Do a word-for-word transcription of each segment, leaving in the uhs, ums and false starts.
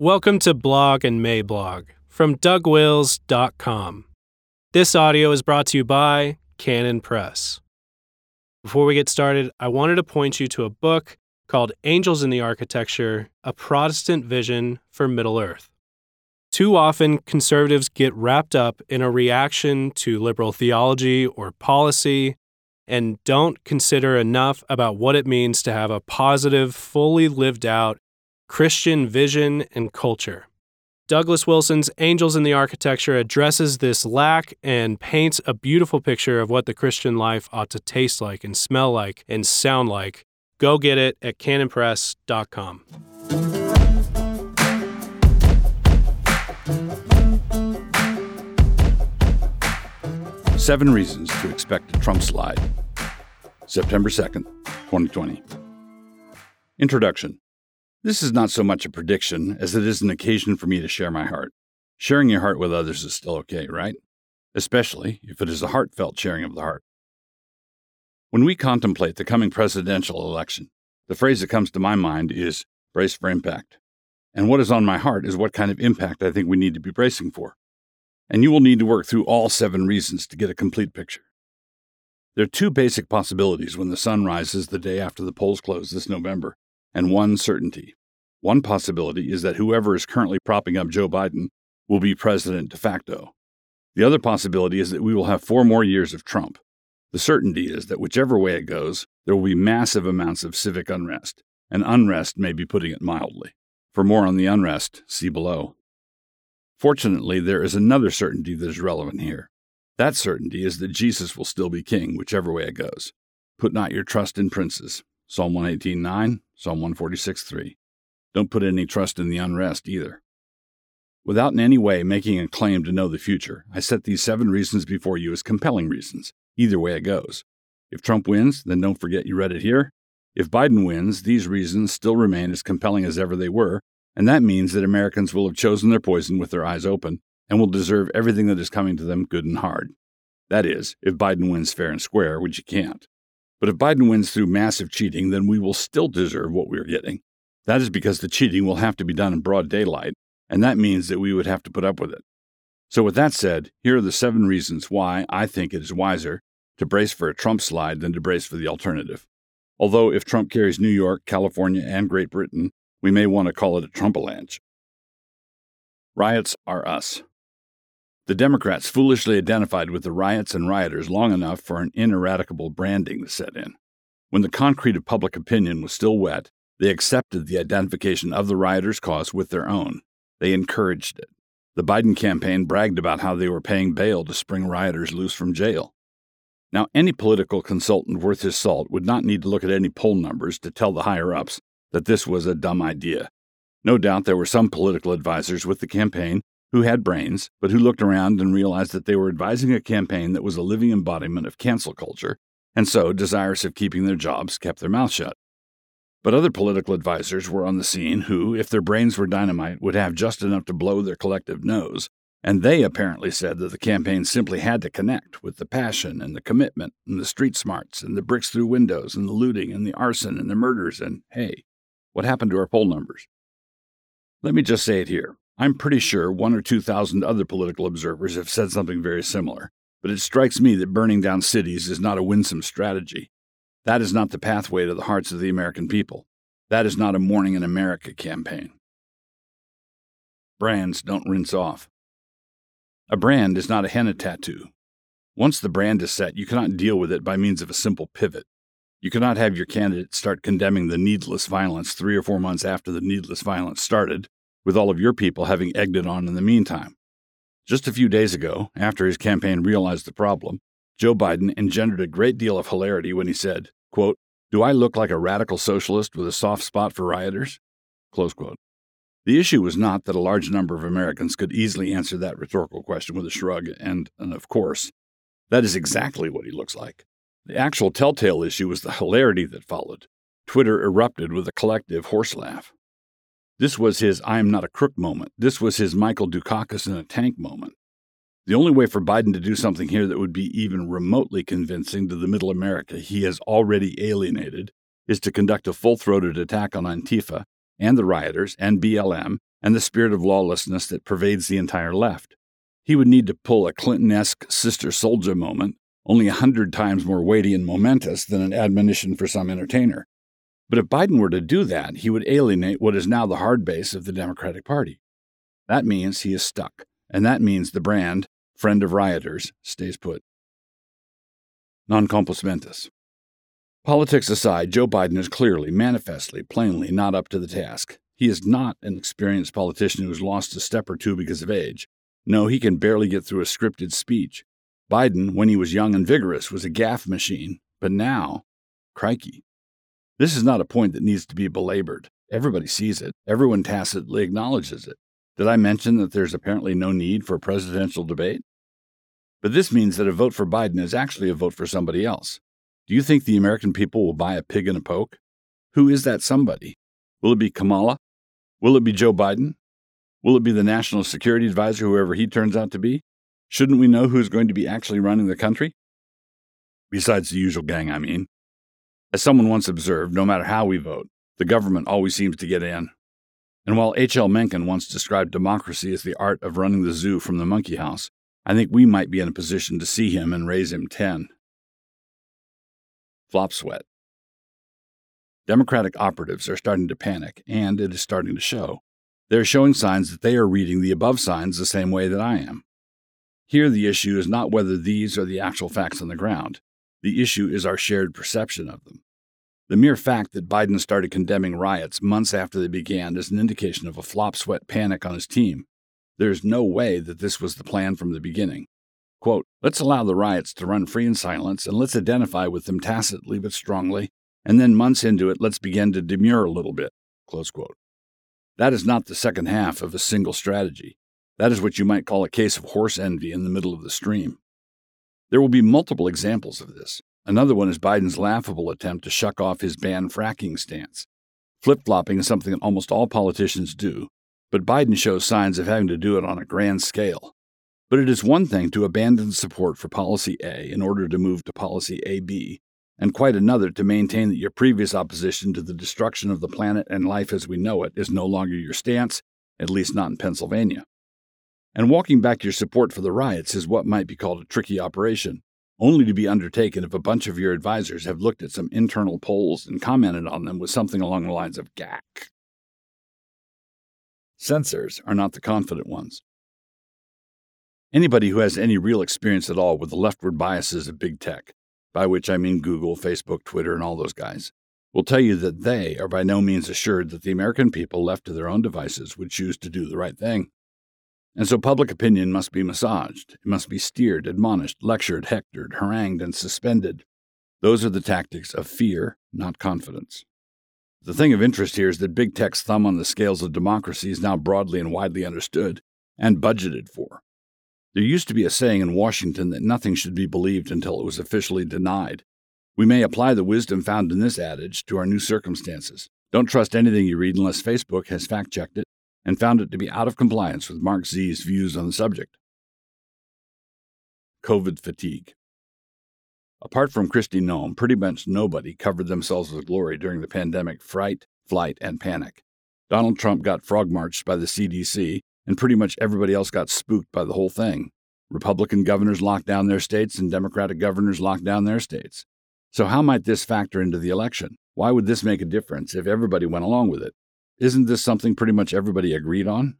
Welcome to Blog and Mayblog from Doug Wills dot com. This audio is brought to you by Canon Press. Before we get started, I wanted to point you to a book called Angels in the Architecture, A Protestant Vision for Middle Earth. Too often, conservatives get wrapped up in a reaction to liberal theology or policy and don't consider enough about what it means to have a positive, fully lived out Christian vision and culture. Douglas Wilson's Angels in the Architecture addresses this lack and paints a beautiful picture of what the Christian life ought to taste like and smell like and sound like. Go get it at canon press dot com. Seven reasons to expect a Trump slide. September second, twenty twenty. Introduction. This is not so much a prediction as it is an occasion for me to share my heart. Sharing your heart with others is still okay, right? Especially if it is a heartfelt sharing of the heart. When we contemplate the coming presidential election, the phrase that comes to my mind is brace for impact. And what is on my heart is what kind of impact I think we need to be bracing for. And you will need to work through all seven reasons to get a complete picture. There are two basic possibilities when the sun rises the day after the polls close this November. And one certainty. One possibility is that whoever is currently propping up Joe Biden will be president de facto. The other possibility is that we will have four more years of Trump. The certainty is that whichever way it goes, there will be massive amounts of civic unrest, and unrest may be putting it mildly. For more on the unrest, see below. Fortunately, there is another certainty that is relevant here. That certainty is that Jesus will still be king, whichever way it goes. Put not your trust in princes. Psalm one eighteen nine, Psalm one forty-six three. Don't put any trust in the unrest either. Without in any way making a claim to know the future, I set these seven reasons before you as compelling reasons, either way it goes. If Trump wins, then don't forget you read it here. If Biden wins, these reasons still remain as compelling as ever they were, and that means that Americans will have chosen their poison with their eyes open and will deserve everything that is coming to them good and hard. That is, if Biden wins fair and square, which he can't. But if Biden wins through massive cheating, then we will still deserve what we are getting. That is because the cheating will have to be done in broad daylight, and that means that we would have to put up with it. So with that said, here are the seven reasons why I think it is wiser to brace for a Trump slide than to brace for the alternative. Although if Trump carries New York, California, and Great Britain, we may want to call it a Trumpalanche. Riots are us. The Democrats foolishly identified with the riots and rioters long enough for an ineradicable branding to set in. When the concrete of public opinion was still wet, they accepted the identification of the rioters' cause with their own. They encouraged it. The Biden campaign bragged about how they were paying bail to spring rioters loose from jail. Now, any political consultant worth his salt would not need to look at any poll numbers to tell the higher-ups that this was a dumb idea. No doubt there were some political advisors with the campaign who had brains, but who looked around and realized that they were advising a campaign that was a living embodiment of cancel culture, and so, desirous of keeping their jobs, kept their mouth shut. But other political advisors were on the scene who, if their brains were dynamite, would have just enough to blow their collective nose, and they apparently said that the campaign simply had to connect with the passion and the commitment and the street smarts and the bricks through windows and the looting and the arson and the murders and, hey, what happened to our poll numbers? Let me just say it here. I'm pretty sure one or two thousand other political observers have said something very similar, but it strikes me that burning down cities is not a winsome strategy. That is not the pathway to the hearts of the American people. That is not a Morning in America campaign. Brands don't rinse off. A brand is not a henna tattoo. Once the brand is set, you cannot deal with it by means of a simple pivot. You cannot have your candidate start condemning the needless violence three or four months after the needless violence started, with all of your people having egged it on in the meantime. Just a few days ago, after his campaign realized the problem, Joe Biden engendered a great deal of hilarity when he said, quote, "Do I look like a radical socialist with a soft spot for rioters?" Close quote. The issue was not that a large number of Americans could easily answer that rhetorical question with a shrug and an of course. That is exactly what he looks like. The actual telltale issue was the hilarity that followed. Twitter erupted with a collective horse laugh. This was his I am not a crook moment. This was his Michael Dukakis in a tank moment. The only way for Biden to do something here that would be even remotely convincing to the middle America he has already alienated is to conduct a full-throated attack on Antifa and the rioters and B L M and the spirit of lawlessness that pervades the entire left. He would need to pull a Clinton-esque sister soldier moment, only a hundred times more weighty and momentous than an admonition for some entertainer. But if Biden were to do that, he would alienate what is now the hard base of the Democratic Party. That means he is stuck, and that means the brand, friend of rioters, stays put. Non complementis. Politics aside, Joe Biden is clearly, manifestly, plainly not up to the task. He is not an experienced politician who has lost a step or two because of age. No, he can barely get through a scripted speech. Biden, when he was young and vigorous, was a gaffe machine. But now, crikey. This is not a point that needs to be belabored. Everybody sees it. Everyone tacitly acknowledges it. Did I mention that there's apparently no need for a presidential debate? But this means that a vote for Biden is actually a vote for somebody else. Do you think the American people will buy a pig in a poke? Who is that somebody? Will it be Kamala? Will it be Joe Biden? Will it be the National Security Advisor, whoever he turns out to be? Shouldn't we know who's going to be actually running the country? Besides the usual gang, I mean. As someone once observed, no matter how we vote, the government always seems to get in. And while H L Mencken once described democracy as the art of running the zoo from the monkey house, I think we might be in a position to see him and raise him ten. Flop sweat. Democratic operatives are starting to panic, and it is starting to show. They are showing signs that they are reading the above signs the same way that I am. Here the issue is not whether these are the actual facts on the ground. The issue is our shared perception of them. The mere fact that Biden started condemning riots months after they began is an indication of a flop sweat panic on his team. There is no way that this was the plan from the beginning. Quote, let's allow the riots to run free in silence, and let's identify with them tacitly but strongly, and then months into it, let's begin to demur a little bit, close quote. That is not the second half of a single strategy. That is what you might call a case of horse envy in the middle of the stream. There will be multiple examples of this. Another one is Biden's laughable attempt to shuck off his ban fracking stance. Flip-flopping is something that almost all politicians do, but Biden shows signs of having to do it on a grand scale. But it is one thing to abandon support for policy A in order to move to policy A B, and quite another to maintain that your previous opposition to the destruction of the planet and life as we know it is no longer your stance, at least not in Pennsylvania. And walking back your support for the riots is what might be called a tricky operation, only to be undertaken if a bunch of your advisors have looked at some internal polls and commented on them with something along the lines of gack. Censors are not the confident ones. Anybody who has any real experience at all with the leftward biases of big tech, by which I mean Google, Facebook, Twitter, and all those guys, will tell you that they are by no means assured that the American people left to their own devices would choose to do the right thing. And so public opinion must be massaged. It must be steered, admonished, lectured, hectored, harangued, and suspended. Those are the tactics of fear, not confidence. The thing of interest here is that big tech's thumb on the scales of democracy is now broadly and widely understood and budgeted for. There used to be a saying in Washington that nothing should be believed until it was officially denied. We may apply the wisdom found in this adage to our new circumstances. Don't trust anything you read unless Facebook has fact-checked it and found it to be out of compliance with Mark Z's views on the subject. COVID fatigue. Apart from Kristi Noem, pretty much nobody covered themselves with glory during the pandemic fright, flight, and panic. Donald Trump got frog-marched by the C D C, and pretty much everybody else got spooked by the whole thing. Republican governors locked down their states and Democratic governors locked down their states. So how might this factor into the election? Why would this make a difference if everybody went along with it? Isn't this something pretty much everybody agreed on?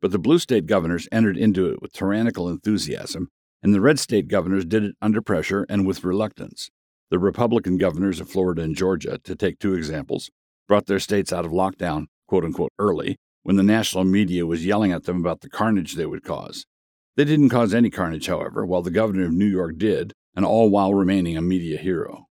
But the blue state governors entered into it with tyrannical enthusiasm, and the red state governors did it under pressure and with reluctance. The Republican governors of Florida and Georgia, to take two examples, brought their states out of lockdown, quote-unquote, early, when the national media was yelling at them about the carnage they would cause. They didn't cause any carnage, however, while the governor of New York did, and all while remaining a media hero.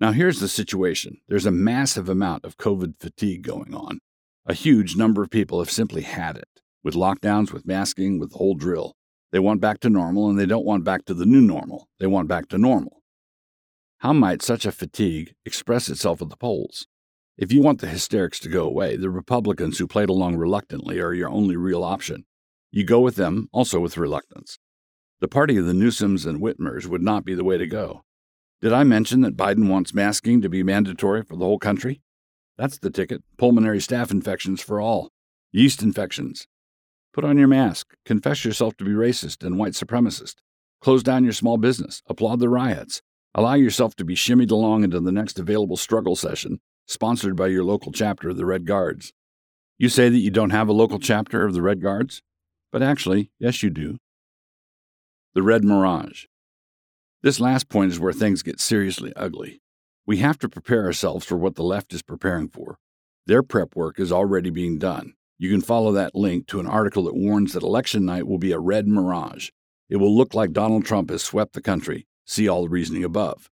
Now here's the situation. There's a massive amount of COVID fatigue going on. A huge number of people have simply had it, with lockdowns, with masking, with the whole drill. They want back to normal, and they don't want back to the new normal. They want back to normal. How might such a fatigue express itself at the polls? If you want the hysterics to go away, the Republicans who played along reluctantly are your only real option. You go with them, also with reluctance. The party of the Newsoms and Whitmers would not be the way to go. Did I mention that Biden wants masking to be mandatory for the whole country? That's the ticket. Pulmonary staph infections for all. yeast infections. Put on your mask, confess yourself to be racist and white supremacist, close down your small business, applaud the riots, allow yourself to be shimmied along into the next available struggle session sponsored by your local chapter of the Red Guards. You say that you don't have a local chapter of the Red Guards? But actually, yes, you do. The Red Mirage. This last point is where things get seriously ugly. We have to prepare ourselves for what the left is preparing for. Their prep work is already being done. You can follow that link to an article that warns that election night will be a red mirage. It will look like Donald Trump has swept the country. See all the reasoning above.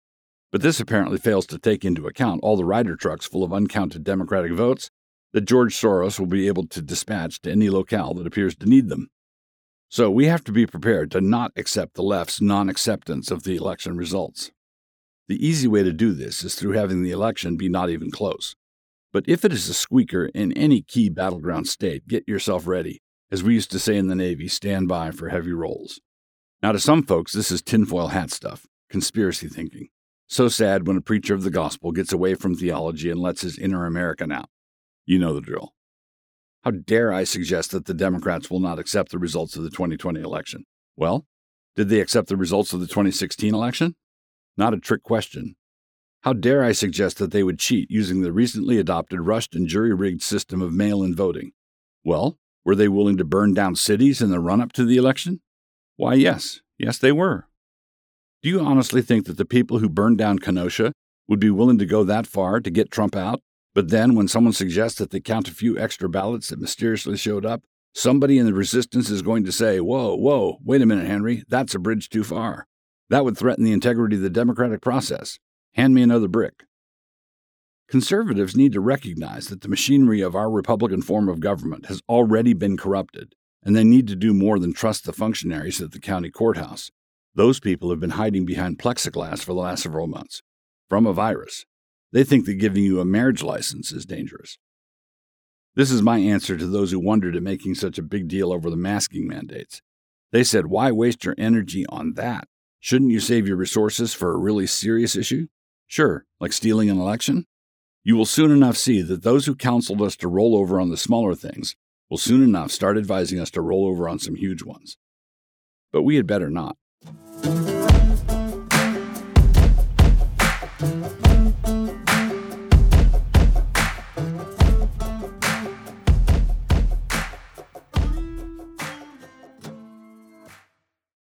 But this apparently fails to take into account all the rider trucks full of uncounted Democratic votes that George Soros will be able to dispatch to any locale that appears to need them. So we have to be prepared to not accept the left's non-acceptance of the election results. The easy way to do this is through having the election be not even close. But if it is a squeaker in any key battleground state, get yourself ready. As we used to say in the Navy, stand by for heavy rolls. Now to some folks, this is tinfoil hat stuff, conspiracy thinking. So sad when a preacher of the gospel gets away from theology and lets his inner American out. You know the drill. How dare I suggest that the Democrats will not accept the results of the twenty twenty election? Well, did they accept the results of the twenty sixteen election? Not a trick question. How dare I suggest that they would cheat using the recently adopted rushed and jury-rigged system of mail-in voting? Well, were they willing to burn down cities in the run-up to the election? Why, yes. Yes, they were. Do you honestly think that the people who burned down Kenosha would be willing to go that far to get Trump out? But then, when someone suggests that they count a few extra ballots that mysteriously showed up, somebody in the resistance is going to say, whoa, whoa, wait a minute, Henry, that's a bridge too far. That would threaten the integrity of the democratic process. Hand me another brick. Conservatives need to recognize that the machinery of our Republican form of government has already been corrupted, and they need to do more than trust the functionaries at the county courthouse. Those people have been hiding behind plexiglass for the last several months. From a virus. They think that giving you a marriage license is dangerous. This is my answer to those who wondered at making such a big deal over the masking mandates. They said, why waste your energy on that? Shouldn't you save your resources for a really serious issue? Sure, like stealing an election? You will soon enough see that those who counseled us to roll over on the smaller things will soon enough start advising us to roll over on some huge ones. But we had better not.